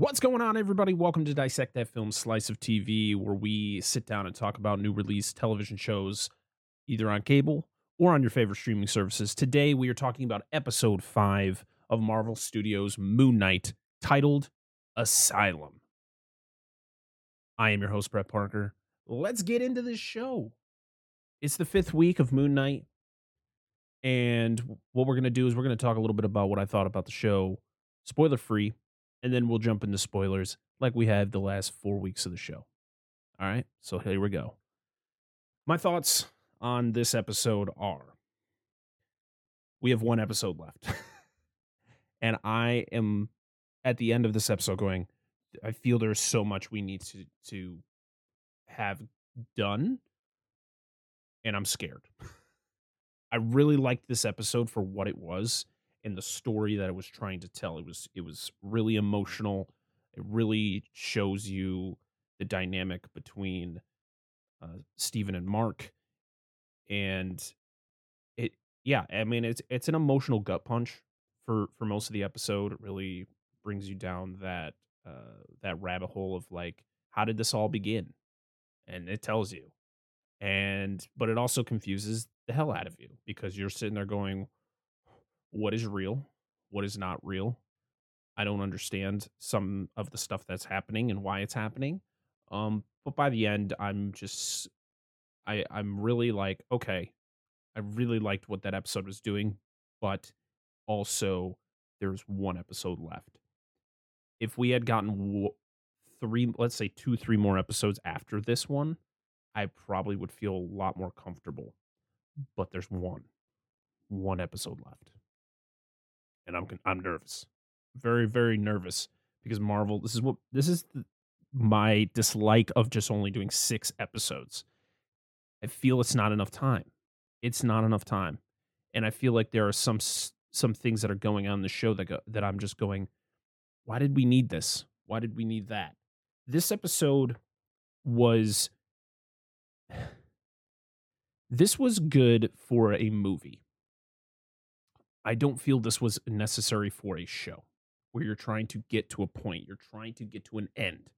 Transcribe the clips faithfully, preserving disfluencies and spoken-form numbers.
What's going on, everybody? Welcome to Dissect That Film Slice of T V, where we sit down and talk about new release television shows, either on cable or on your favorite streaming services. Today, we are talking about episode five of Marvel Studios' Moon Knight, titled Asylum. I am your host, Brett Parker. Let's get into this show. It's the fifth week of Moon Knight, and what we're going to do is we're going to talk a little bit about what I thought about the show, spoiler-free, and then we'll jump into spoilers like we have the last four weeks of the show. All right, so here we go. My thoughts on this episode are, we have one episode left. And I am, at the end of this episode, going, I feel there's so much we need to, to have done, and I'm scared. I really liked this episode for what it was and the story that it was trying to tell. It was it was really emotional. It really shows you the dynamic between uh, Stephen and Mark. And it, yeah, I mean, it's it's an emotional gut punch for, for most of the episode. It really brings you down that uh, that rabbit hole of like, how did this all begin? And it tells you. And but it also confuses the hell out of you because you're sitting there going, what is real? What is not real? I don't understand some of the stuff that's happening and why it's happening. Um, but by the end, I'm just, I, I'm really like, okay, I really liked what that episode was doing, but also there's one episode left. If we had gotten three, let's say two, three more episodes after this one, I probably would feel a lot more comfortable. But there's one, one episode left. And I'm I'm nervous, very very nervous because Marvel. This is what this is the, my dislike of just only doing six episodes. I feel it's not enough time. It's not enough time, and I feel like there are some some things that are going on in the show that go, that I'm just going, why did we need this? Why did we need that? This episode was this was good for a movie. I don't feel this was necessary for a show where you're trying to get to a point. You're trying to get to an end.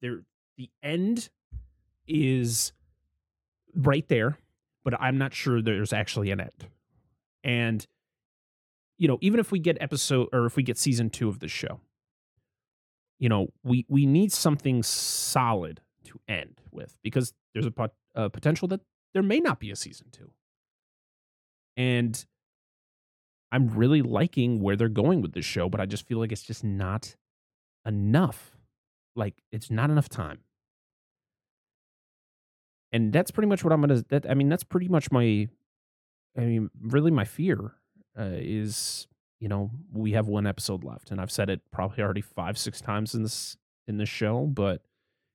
There, the end is right there, but I'm not sure there's actually an end. And, you know, even if we get episode or if we get season two of the show, you know, we, we need something solid to end with because there's a, pot, a potential that there may not be a season two. And I'm really liking where they're going with this show, but I just feel like it's just not enough. Like, it's not enough time. And that's pretty much what I'm going to... I mean, that's pretty much my... I mean, really my fear uh, is, you know, we have one episode left. And I've said it probably already five, six times in this in this show, but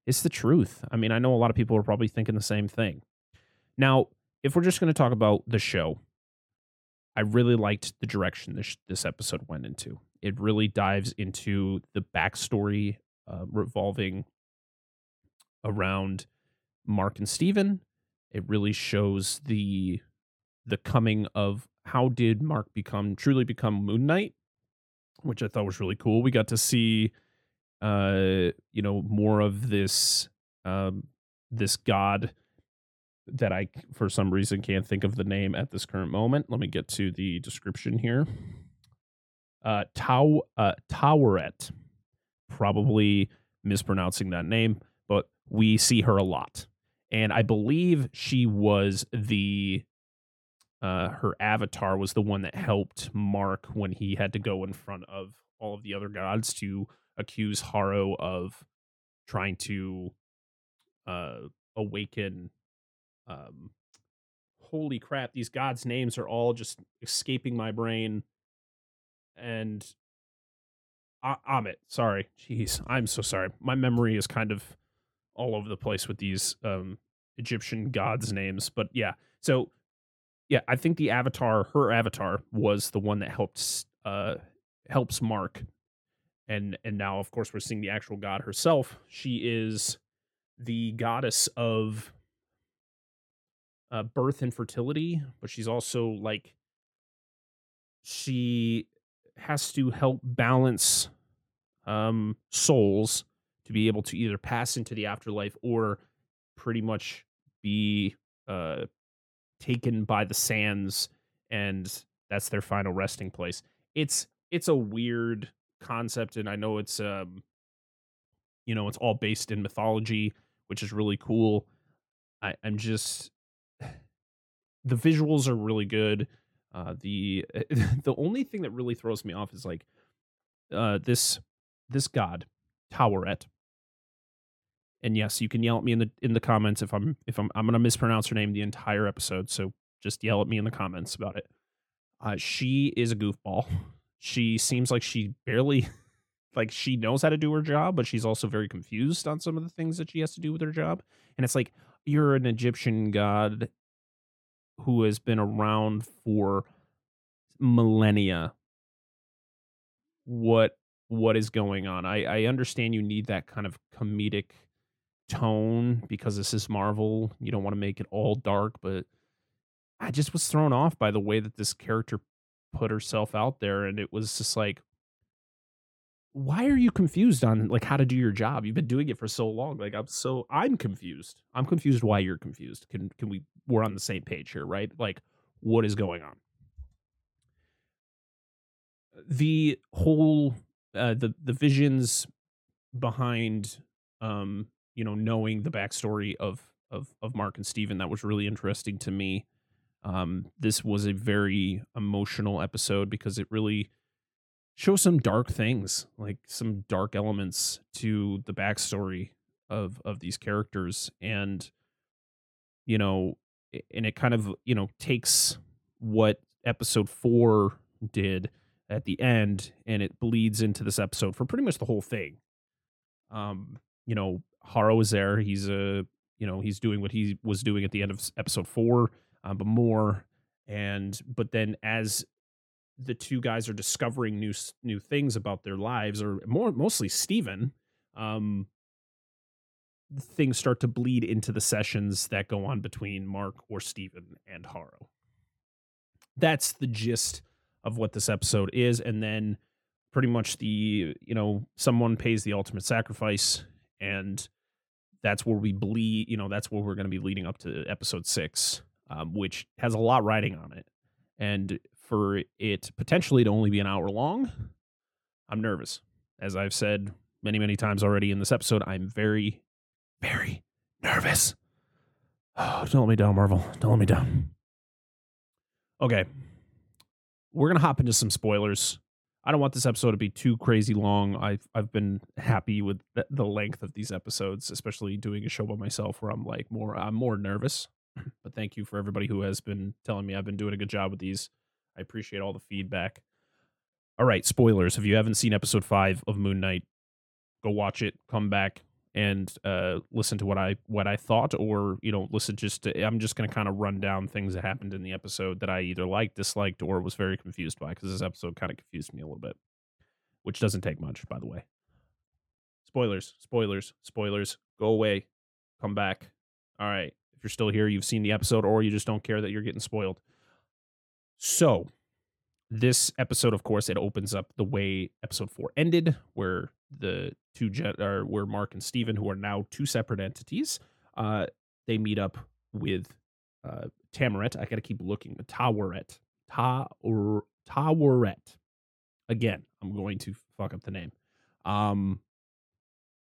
it's the truth. I mean, I know a lot of people are probably thinking the same thing. Now, if we're just going to talk about the show... I really liked the direction this this episode went into. It really dives into the backstory uh, revolving around Mark and Steven. It really shows the the coming of how did Mark become truly become Moon Knight, which I thought was really cool. We got to see, uh, you know, more of this um, this god. That I, for some reason, can't think of the name at this current moment. Let me get to the description here. Uh, Taw, uh, Taweret, probably mispronouncing that name, but we see her a lot. And I believe she was the, uh, her avatar was the one that helped Mark when he had to go in front of all of the other gods to accuse Haro of trying to uh, awaken... Um, holy crap, these gods' names are all just escaping my brain. And I- Ammit, sorry. Jeez, I'm so sorry. My memory is kind of all over the place with these um, Egyptian gods' names. But yeah, so yeah, I think the avatar, her avatar, was the one that helps uh, helps Mark. And and now, of course, we're seeing the actual god herself. She is the goddess of... Uh, birth and fertility, but she's also like she has to help balance um, souls to be able to either pass into the afterlife or pretty much be uh, taken by the sands, and that's their final resting place. It's it's a weird concept, and I know it's um, you know, it's all based in mythology, which is really cool. I, I'm just the visuals are really good. Uh, the the only thing that really throws me off is like uh, this this god Taweret. And yes, you can yell at me in the in the comments if I'm if I'm I'm gonna mispronounce her name the entire episode. So just yell at me in the comments about it. Uh, she is a goofball. She seems like she barely like she knows how to do her job, but she's also very confused on some of the things that she has to do with her job. And it's like, you're an Egyptian god who has been around for millennia. What what is going on? I, I understand you need that kind of comedic tone because this is Marvel. You don't want to make it all dark, but I just was thrown off by the way that this character put herself out there, and it was just like, why are you confused on like how to do your job? You've been doing it for so long. Like, I'm so I'm confused. I'm confused why you're confused. Can can we we're on the same page here, right? Like, what is going on? The whole uh, the the visions behind um, you know, knowing the backstory of of of Mark and Steven, that was really interesting to me. Um, this was a very emotional episode because it really show some dark things, like some dark elements to the backstory of, of these characters. And, you know, and it kind of, you know, takes what episode four did at the end, and it bleeds into this episode for pretty much the whole thing. Um, you know, Haro is there. He's a, you know, he's doing what he was doing at the end of episode four, um, but more. And, but then as the two guys are discovering new new things about their lives, or more mostly Steven, um, things start to bleed into the sessions that go on between Mark or Steven and Haro. That's the gist of what this episode is. And then pretty much the, you know, someone pays the ultimate sacrifice, and that's where we bleed, you know, that's where we're going to be leading up to episode six, um, which has a lot riding on it. And for it potentially to only be an hour long, I'm nervous. As I've said many, many times already in this episode, I'm very, very nervous. Oh, don't let me down, Marvel. Don't let me down. Okay. We're going to hop into some spoilers. I don't want this episode to be too crazy long. I've, I've been happy with the length of these episodes, especially doing a show by myself where I'm like more, I'm more nervous. But thank you for everybody who has been telling me I've been doing a good job with these. I appreciate all the feedback. All right, spoilers. If you haven't seen episode five of Moon Knight, go watch it, come back, and uh, listen to what I what I thought, or, you know, listen just to, I'm just going to kind of run down things that happened in the episode that I either liked, disliked, or was very confused by, because this episode kind of confused me a little bit, which doesn't take much, by the way. Spoilers, spoilers, spoilers. Go away. Come back. All right. If you're still here, you've seen the episode, or you just don't care that you're getting spoiled. So this episode, of course, it opens up the way episode four ended, where the two jet are where Mark and Steven, who are now two separate entities, uh, they meet up with uh, Taweret. I gotta keep looking. Taweret, Taweret, Taweret. Again, I'm going to fuck up the name. Um,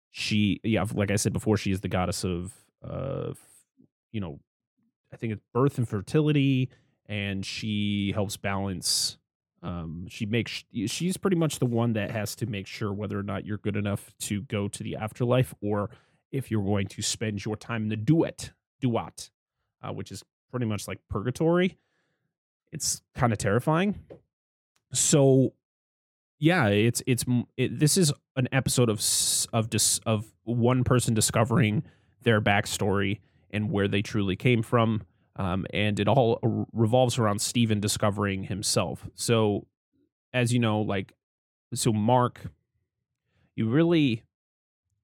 she, yeah, like I said before, she is the goddess of, uh, you know, I think it's birth and fertility. And she helps balance, um, she makes, she's pretty much the one that has to make sure whether or not you're good enough to go to the afterlife, or if you're going to spend your time in the duat, duat, uh, which is pretty much like purgatory. It's kind of terrifying. So yeah, it's, it's, it, this is an episode of, of, dis, of one person discovering their backstory and where they truly came from. Um, and it all revolves around Steven discovering himself. So, as you know, like, so Mark, you really,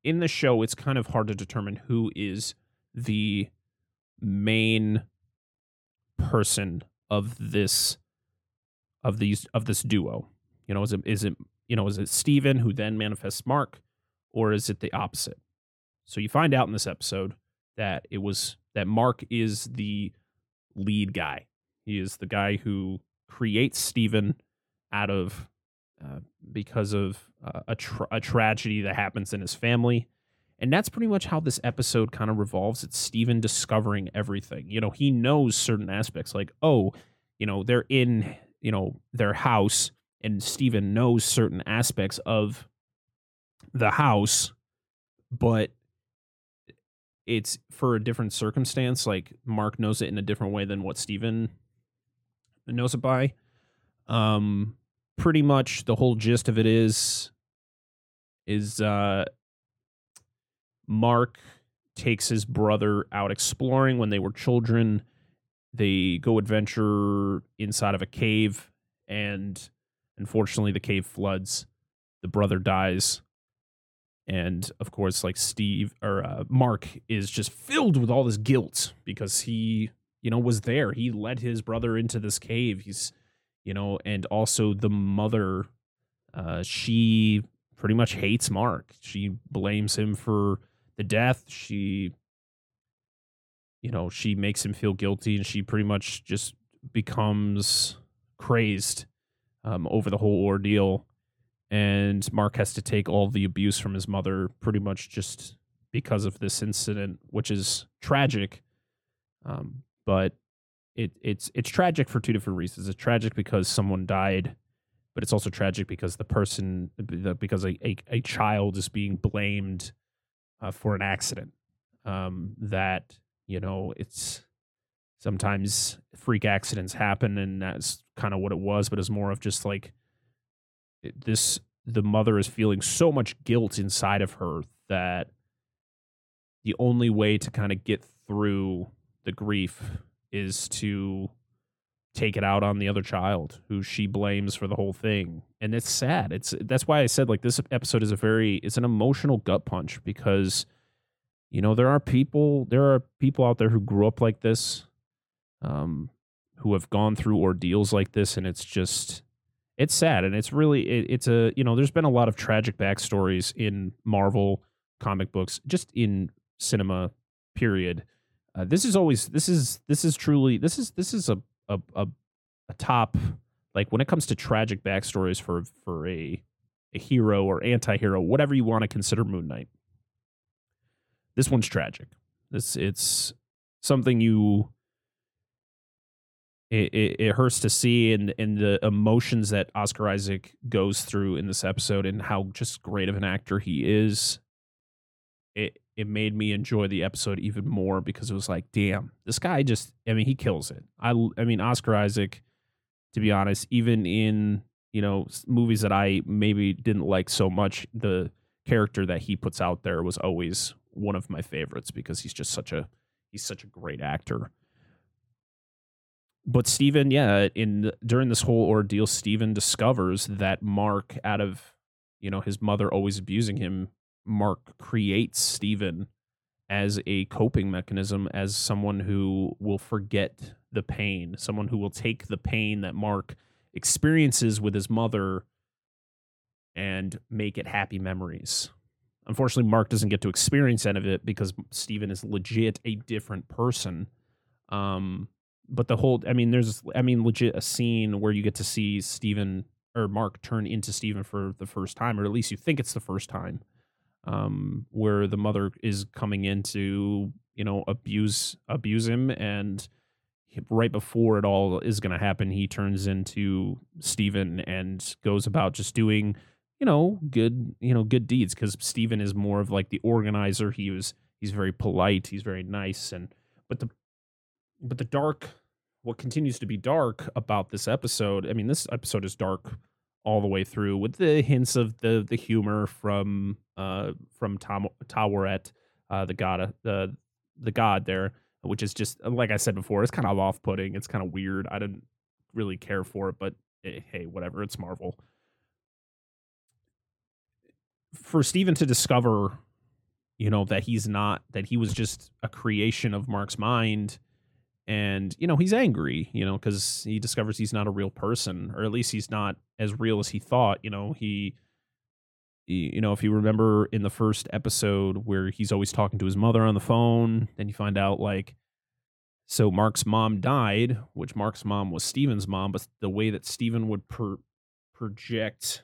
in the show, it's kind of hard to determine who is the main person of this, of these, of this duo. You know, is it, is it you know, is it Steven who then manifests Mark, or is it the opposite? So you find out in this episode that it was that Mark is the lead guy. He is the guy who creates Steven out of uh, because of uh, a, tra- a tragedy that happens in his family. And that's pretty much how this episode kind of revolves. It's Steven discovering everything. You know, he knows certain aspects, like, oh, you know, they're in, you know, their house, and Steven knows certain aspects of the house, but it's for a different circumstance. Like, Mark knows it in a different way than what Steven knows it by. Um, pretty much the whole gist of it is, is, uh, Mark takes his brother out exploring when they were children. They go adventure inside of a cave, and unfortunately the cave floods. The brother dies. And of course, like Steve or uh, Mark is just filled with all this guilt because he, you know, was there. He led his brother into this cave. He's, you know, and also the mother, uh, she pretty much hates Mark. She blames him for the death. She, you know, she makes him feel guilty, and she pretty much just becomes crazed um, over the whole ordeal. And Mark has to take all the abuse from his mother pretty much just because of this incident, which is tragic. Um, but it it's it's tragic for two different reasons. It's tragic because someone died, but it's also tragic because the person, because a, a, a child is being blamed uh, for an accident. Um, that, you know, it's sometimes freak accidents happen, and that's kind of what it was, but it's more of just like, this, the mother is feeling so much guilt inside of her that the only way to kind of get through the grief is to take it out on the other child, who she blames for the whole thing. And it's sad. It's that's why I said, like, this episode is a very, it's an emotional gut punch, because, you know, there are people, there are people out there who grew up like this, um, who have gone through ordeals like this, and it's just, it's sad, and it's really, it, it's a, you know, there's been a lot of tragic backstories in Marvel comic books, just in cinema, period. Uh, this is always, this is, this is truly, this is, this is a, a, a, a top, like, when it comes to tragic backstories for, for a, a hero or anti-hero, whatever you want to consider Moon Knight. This one's tragic. This, it's something you, It, it, it hurts to see, and, and the emotions that Oscar Isaac goes through in this episode, and how just great of an actor he is. It it made me enjoy the episode even more, because it was like, damn, this guy just, I mean, he kills it. I, I mean, Oscar Isaac, to be honest, even in, you know, movies that I maybe didn't like so much, the character that he puts out there was always one of my favorites, because he's just such a, he's such a great actor. But Steven, yeah, in during this whole ordeal, Steven discovers that Mark, out of, you know, his mother always abusing him, Mark creates Steven as a coping mechanism, as someone who will forget the pain, someone who will take the pain that Mark experiences with his mother and make it happy memories. Unfortunately, Mark doesn't get to experience any of it, because Steven is legit a different person. Um... But the whole, I mean, there's, I mean, legit a scene where you get to see Steven or Mark turn into Steven for the first time, or at least you think it's the first time, um, where the mother is coming in to, you know, abuse, abuse him. And right before it all is going to happen, he turns into Steven and goes about just doing, you know, good, you know, good deeds. Cause Steven is more of like the organizer. He was, he's very polite. He's very nice. And, but the, But the dark, what continues to be dark about this episode, I mean, this episode is dark all the way through, with the hints of the the humor from uh from Tom, Taweret, uh, the god uh, the the god there, which is just, like I said before, it's kind of off-putting, it's kind of weird. I didn't really care for it, but hey, whatever. It's Marvel. For Steven to discover, you know, that he's not that he was just a creation of Mark's mind. And, you know, he's angry, you know, because he discovers he's not a real person, or at least he's not as real as he thought. You know, he, he, you know, if you remember in the first episode where he's always talking to his mother on the phone, then you find out, like, so Mark's mom died, which Mark's mom was Steven's mom, but the way that Steven would per- project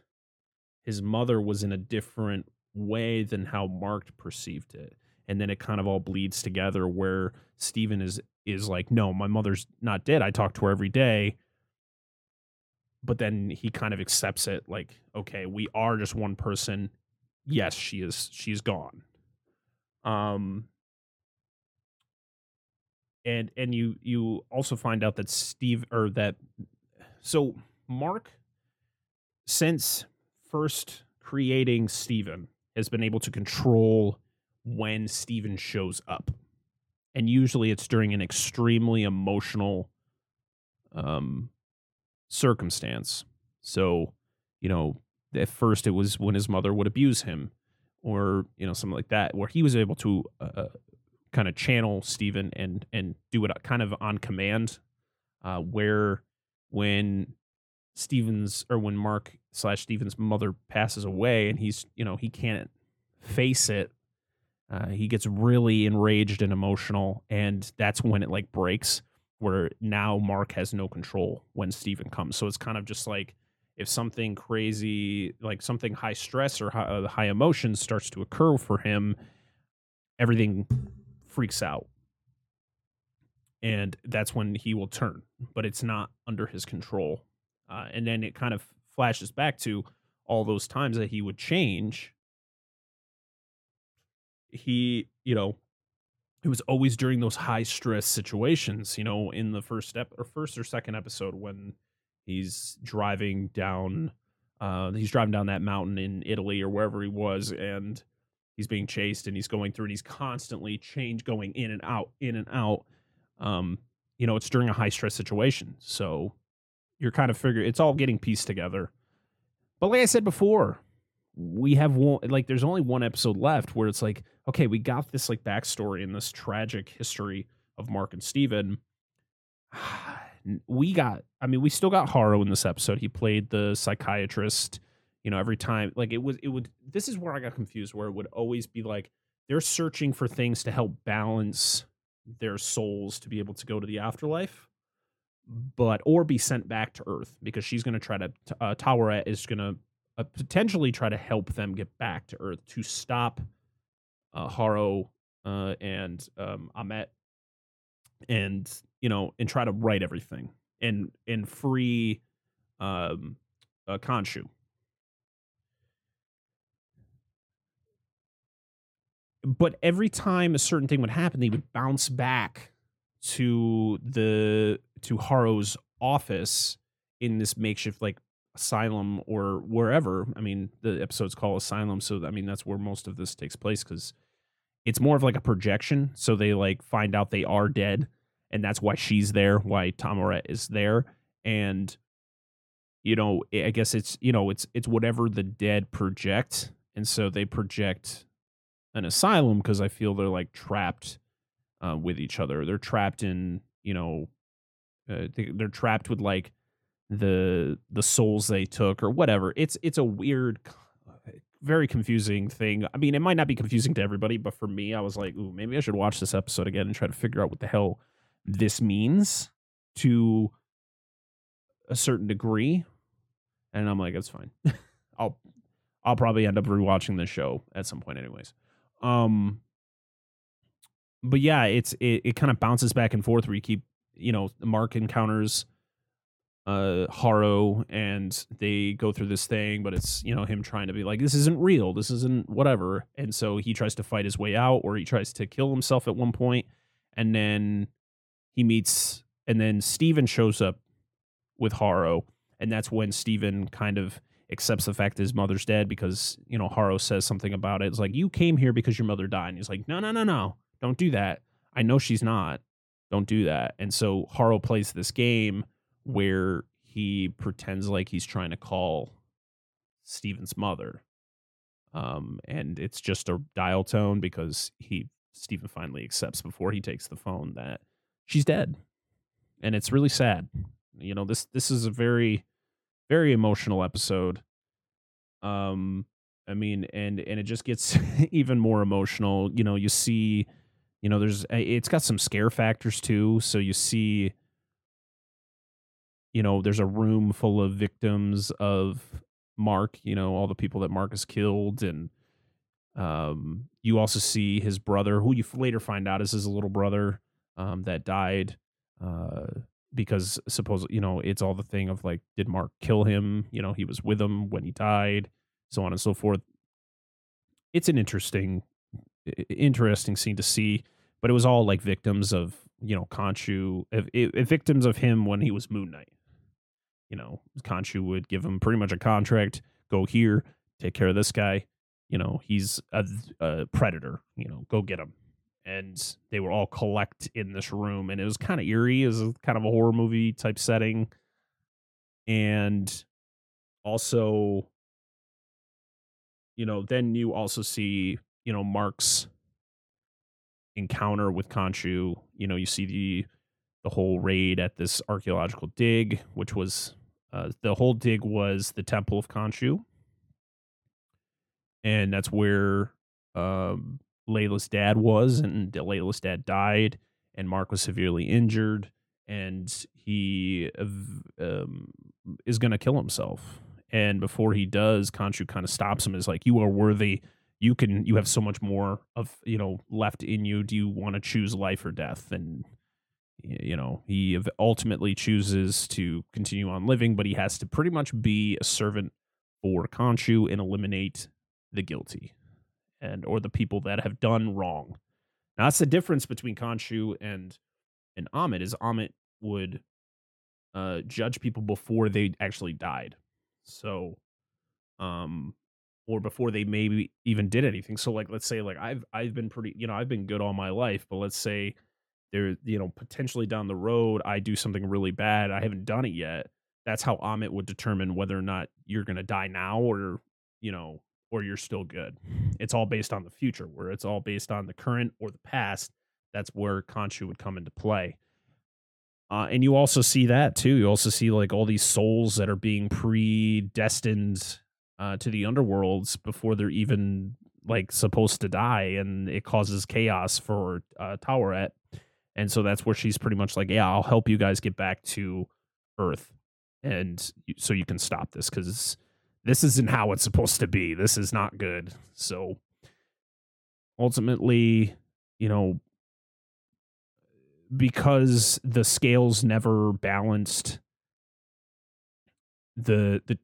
his mother was in a different way than how Mark perceived it. And then it kind of all bleeds together where Steven is is like, no, my mother's not dead. I talk to her every day. But then he kind of accepts it like, okay, we are just one person. Yes, she is. She's gone. Um, and and you you also find out that Steve or that. So Mark, since first creating Steven, has been able to control when Steven shows up. And usually it's during an extremely emotional um, circumstance. So, you know, at first it was when his mother would abuse him or, you know, something like that, where he was able to uh, kind of channel Steven and and do it kind of on command, uh, where when Steven's or when Mark slash Steven's mother passes away and he's, you know, he can't face it. Uh, he gets really enraged and emotional, and that's when it, like, breaks, where now Mark has no control when Steven comes. So it's kind of just like if something crazy, like something high stress or high, high emotion starts to occur for him, everything freaks out. And that's when he will turn, but it's not under his control. Uh, and then it kind of flashes back to all those times that he would change. He, you know, it was always during those high stress situations, you know, in the first step or first or second episode when he's driving down, uh, he's driving down that mountain in Italy or wherever he was, and he's being chased and he's going through and he's constantly change going in and out, in and out. Um, you know, it's during a high stress situation. So you're kind of figuring it's all getting pieced together. But like I said before, we have one, like, there's only one episode left where it's like, okay, we got this, like, backstory and this tragic history of Mark and Steven. We got, I mean, we still got Haro in this episode. He played the psychiatrist, you know, every time. Like, it was, it would, this is where I got confused, where it would always be like, they're searching for things to help balance their souls to be able to go to the afterlife, but, or be sent back to Earth, because she's going to try to, uh, Taweret is going to, Uh, potentially try to help them get back to Earth to stop uh, Haro uh, and um, Ammit, and, you know, and try to right everything and and free um, uh, Khonshu. But every time a certain thing would happen, they would bounce back to the to Haro's office in this makeshift, like, asylum or wherever. I mean, the episode's called Asylum, so I mean that's where most of this takes place, because it's more of like a projection. So they, like, find out they are dead, and that's why she's there, why Taweret is there, and, you know, I guess it's, you know, it's it's whatever the dead project, and so they project an asylum because I feel they're, like, trapped uh, with each other. They're trapped in, you know, uh, they, they're trapped with, like, the the souls they took or whatever. It's it's a weird, very confusing thing. I mean, it might not be confusing to everybody, but for me, I was like, ooh, maybe I should watch this episode again and try to figure out what the hell this means to a certain degree. And I'm like, it's fine. I'll I'll probably end up rewatching this show at some point anyways. Um but yeah, it's it, it kind of bounces back and forth where you keep, you know, Mark encounters uh Haro and they go through this thing, but it's, you know, him trying to be like, this isn't real, this isn't whatever, and so he tries to fight his way out, or he tries to kill himself at one point, and then he meets, and then Steven shows up with Haro, and that's when Steven kind of accepts the fact that his mother's dead, because, you know, Haro says something about it. It's like, you came here because your mother died, and he's like, no no no no don't do that, I know she's not, don't do that. And so Haro plays this game where he pretends like he's trying to call Steven's mother. Um, and it's just a dial tone because he Steven finally accepts before he takes the phone that she's dead. and it's really sad. You know, this this is a very, very emotional episode. Um, I mean, and and it just gets even more emotional. You know, you see, you know, there's it's got some scare factors too. So you see, you know, there's a room full of victims of Mark. You know, all the people that Mark has killed, and um, you also see his brother, who you later find out is his little brother, um, that died. Uh, because suppose, you know, it's all the thing of like, did Mark kill him? You know, he was with him when he died, so on and so forth. It's an interesting, interesting scene to see, but it was all like victims of, you know, Khonshu, if, if victims of him when he was Moon Knight. You know, Khonshu would give him pretty much a contract, go here, take care of this guy. You know, he's a, a predator, you know, go get him. And they were all collect in this room, and it was kind of eerie. It was kind of a horror movie type setting. And also, you know, then you also see, you know, Mark's encounter with Khonshu. You know, you see the the whole raid at this archaeological dig, which was uh, the whole dig was the temple of Khonshu. And that's where um Layla's dad was, and Layla's dad died, and Mark was severely injured, and he um, is going to kill himself. And before he does, Khonshu kind of stops him, is like, you are worthy. You can, you have so much more of, you know, left in you. Do you want to choose life or death? And, you know, he ultimately chooses to continue on living, but he has to pretty much be a servant for Khonshu and eliminate the guilty. And or the people that have done wrong. Now, that's the difference between Khonshu and and Ammit, is Ammit would uh, judge people before they actually died, so um, or before they maybe even did anything. So, like, let's say, like I've I've been pretty, you know, I've been good all my life, but let's say there, you know, potentially down the road I do something really bad. I haven't done it yet. That's how Ammit would determine whether or not you're gonna die now, or you know. Or you're still good. It's all based on the future, where it's all based on the current or the past. That's where Khonshu would come into play. Uh, and you also see that too. You also see like all these souls that are being predestined uh, to the underworlds before they're even like supposed to die, and it causes chaos for uh, Taweret. And so that's where she's pretty much like, yeah, I'll help you guys get back to Earth, and so you can stop this, because this isn't how it's supposed to be. This is not good. So ultimately, you know, because the scales never balanced, the the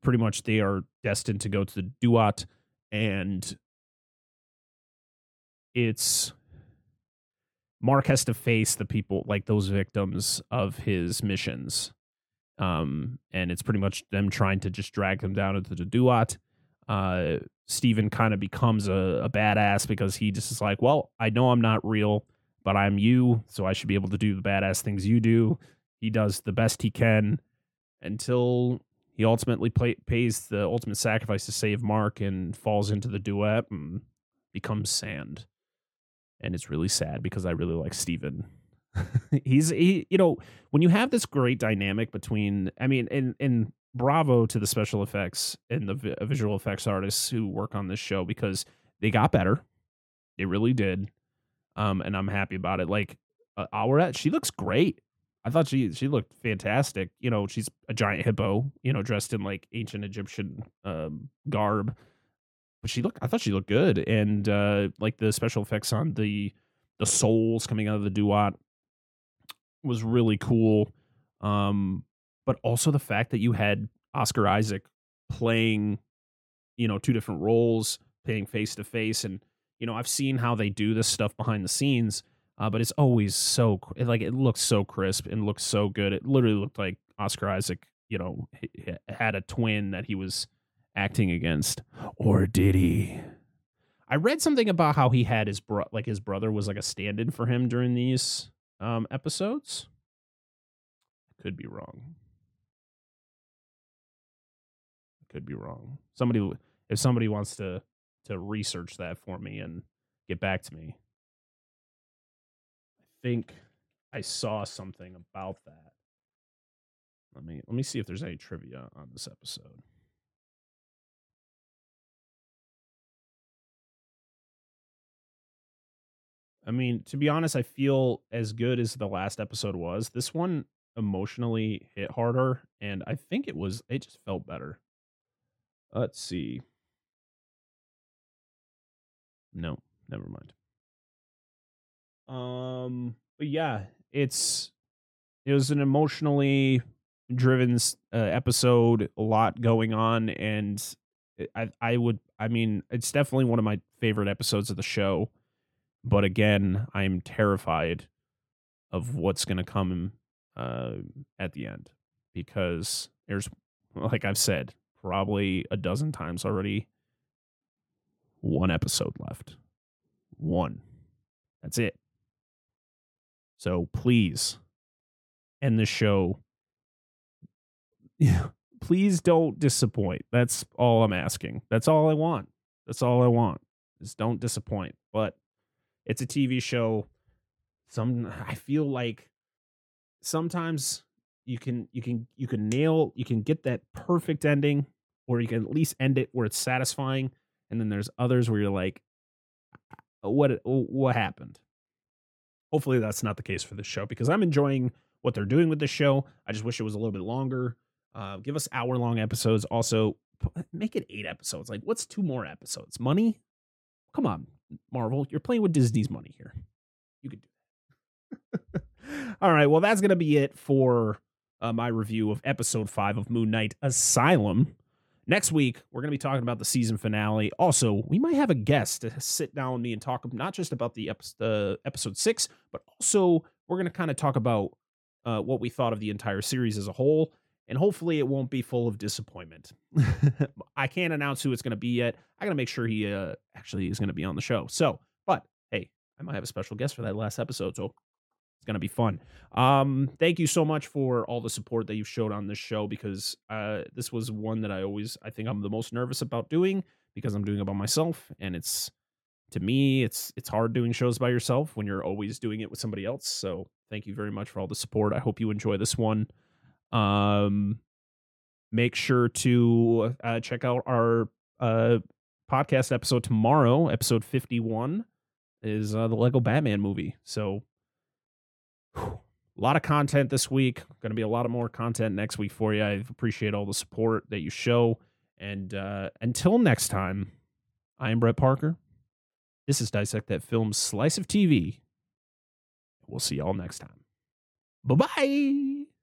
pretty much they are destined to go to the Duat, and it's Mark has to face the people, like those victims of his missions. Um, and it's pretty much them trying to just drag them down into the Duat. Uh, Steven kind of becomes a, a badass, because he just is like, well, I know I'm not real, but I'm you, so I should be able to do the badass things you do. He does the best he can until he ultimately play, pays the ultimate sacrifice to save Mark, and falls into the Duat and becomes sand. And it's really sad, because I really like Steven. He's, he, you know, when you have this great dynamic between, I mean, and, and bravo to the special effects and the vi- visual effects artists who work on this show, because they got better. They really did. Um, and I'm happy about it. Like, uh, Taweret, she looks great. I thought she, she looked fantastic. You know, she's a giant hippo, you know, dressed in like ancient Egyptian um, garb, but she looked, I thought she looked good. And uh, like the special effects on the, the souls coming out of the Duat was really cool. Um, but also the fact that you had Oscar Isaac playing, you know, two different roles, playing face to face. And, you know, I've seen how they do this stuff behind the scenes, uh, but it's always so, like, it looks so crisp and looks so good. It literally looked like Oscar Isaac, you know, had a twin that he was acting against. Or did he? I read something about how he had his bro, like his brother was like a stand-in for him during these um, episodes. Could be wrong. Could be wrong. Somebody, if somebody wants to to research that for me and get back to me, I think I saw something about that. Let me let me see if there's any trivia on this episode. I mean, to be honest, I feel as good as the last episode was. This one emotionally hit harder, and I think it was it just felt better. Let's see. No, never mind. Um, but yeah, it's it was an emotionally driven uh, episode, a lot going on, and I I would I mean, it's definitely one of my favorite episodes of the show. But again, I'm terrified of what's going to come uh, at the end, because there's, like I've said, probably a dozen times already, one episode left. One. That's it. So please end the show. Please don't disappoint. That's all I'm asking. That's all I want. That's all I want is don't disappoint. But it's a T V show. Some I feel like sometimes you can you can you can nail you can get that perfect ending, or you can at least end it where it's satisfying. And then there's others where you're like, what what happened? Hopefully that's not the case for this show, because I'm enjoying what they're doing with this show. I just wish it was a little bit longer. Uh, give us hour long episodes. Also, make it eight episodes. Like, what's two more episodes? Money? Come on, Marvel, you're playing with Disney's money here. You could do that. All right, well, that's going to be it for uh, my review of episode five of Moon Knight Asylum. Next week, we're going to be talking about the season finale. Also, we might have a guest to sit down with me and talk not just about the ep- uh, episode six, but also we're going to kind of talk about uh, what we thought of the entire series as a whole. And hopefully it won't be full of disappointment. I can't announce who it's going to be yet. I got to make sure he uh, actually is going to be on the show. So, but hey, I might have a special guest for that last episode. So it's going to be fun. Um, thank you so much for all the support that you've showed on this show, because uh, this was one that I always, I think I'm the most nervous about doing, because I'm doing it by myself. And it's, to me, it's, it's hard doing shows by yourself when you're always doing it with somebody else. So thank you very much for all the support. I hope you enjoy this one. Um, make sure to uh, check out our uh, podcast episode tomorrow. Episode fifty-one is uh, the Lego Batman movie. So whew, a lot of content this week. Going to be a lot of more content next week for you. I appreciate all the support that you show. And uh, until next time, I am Brett Parker. This is Dissect That Film Slice of T V. We'll see y'all next time. Bye-bye.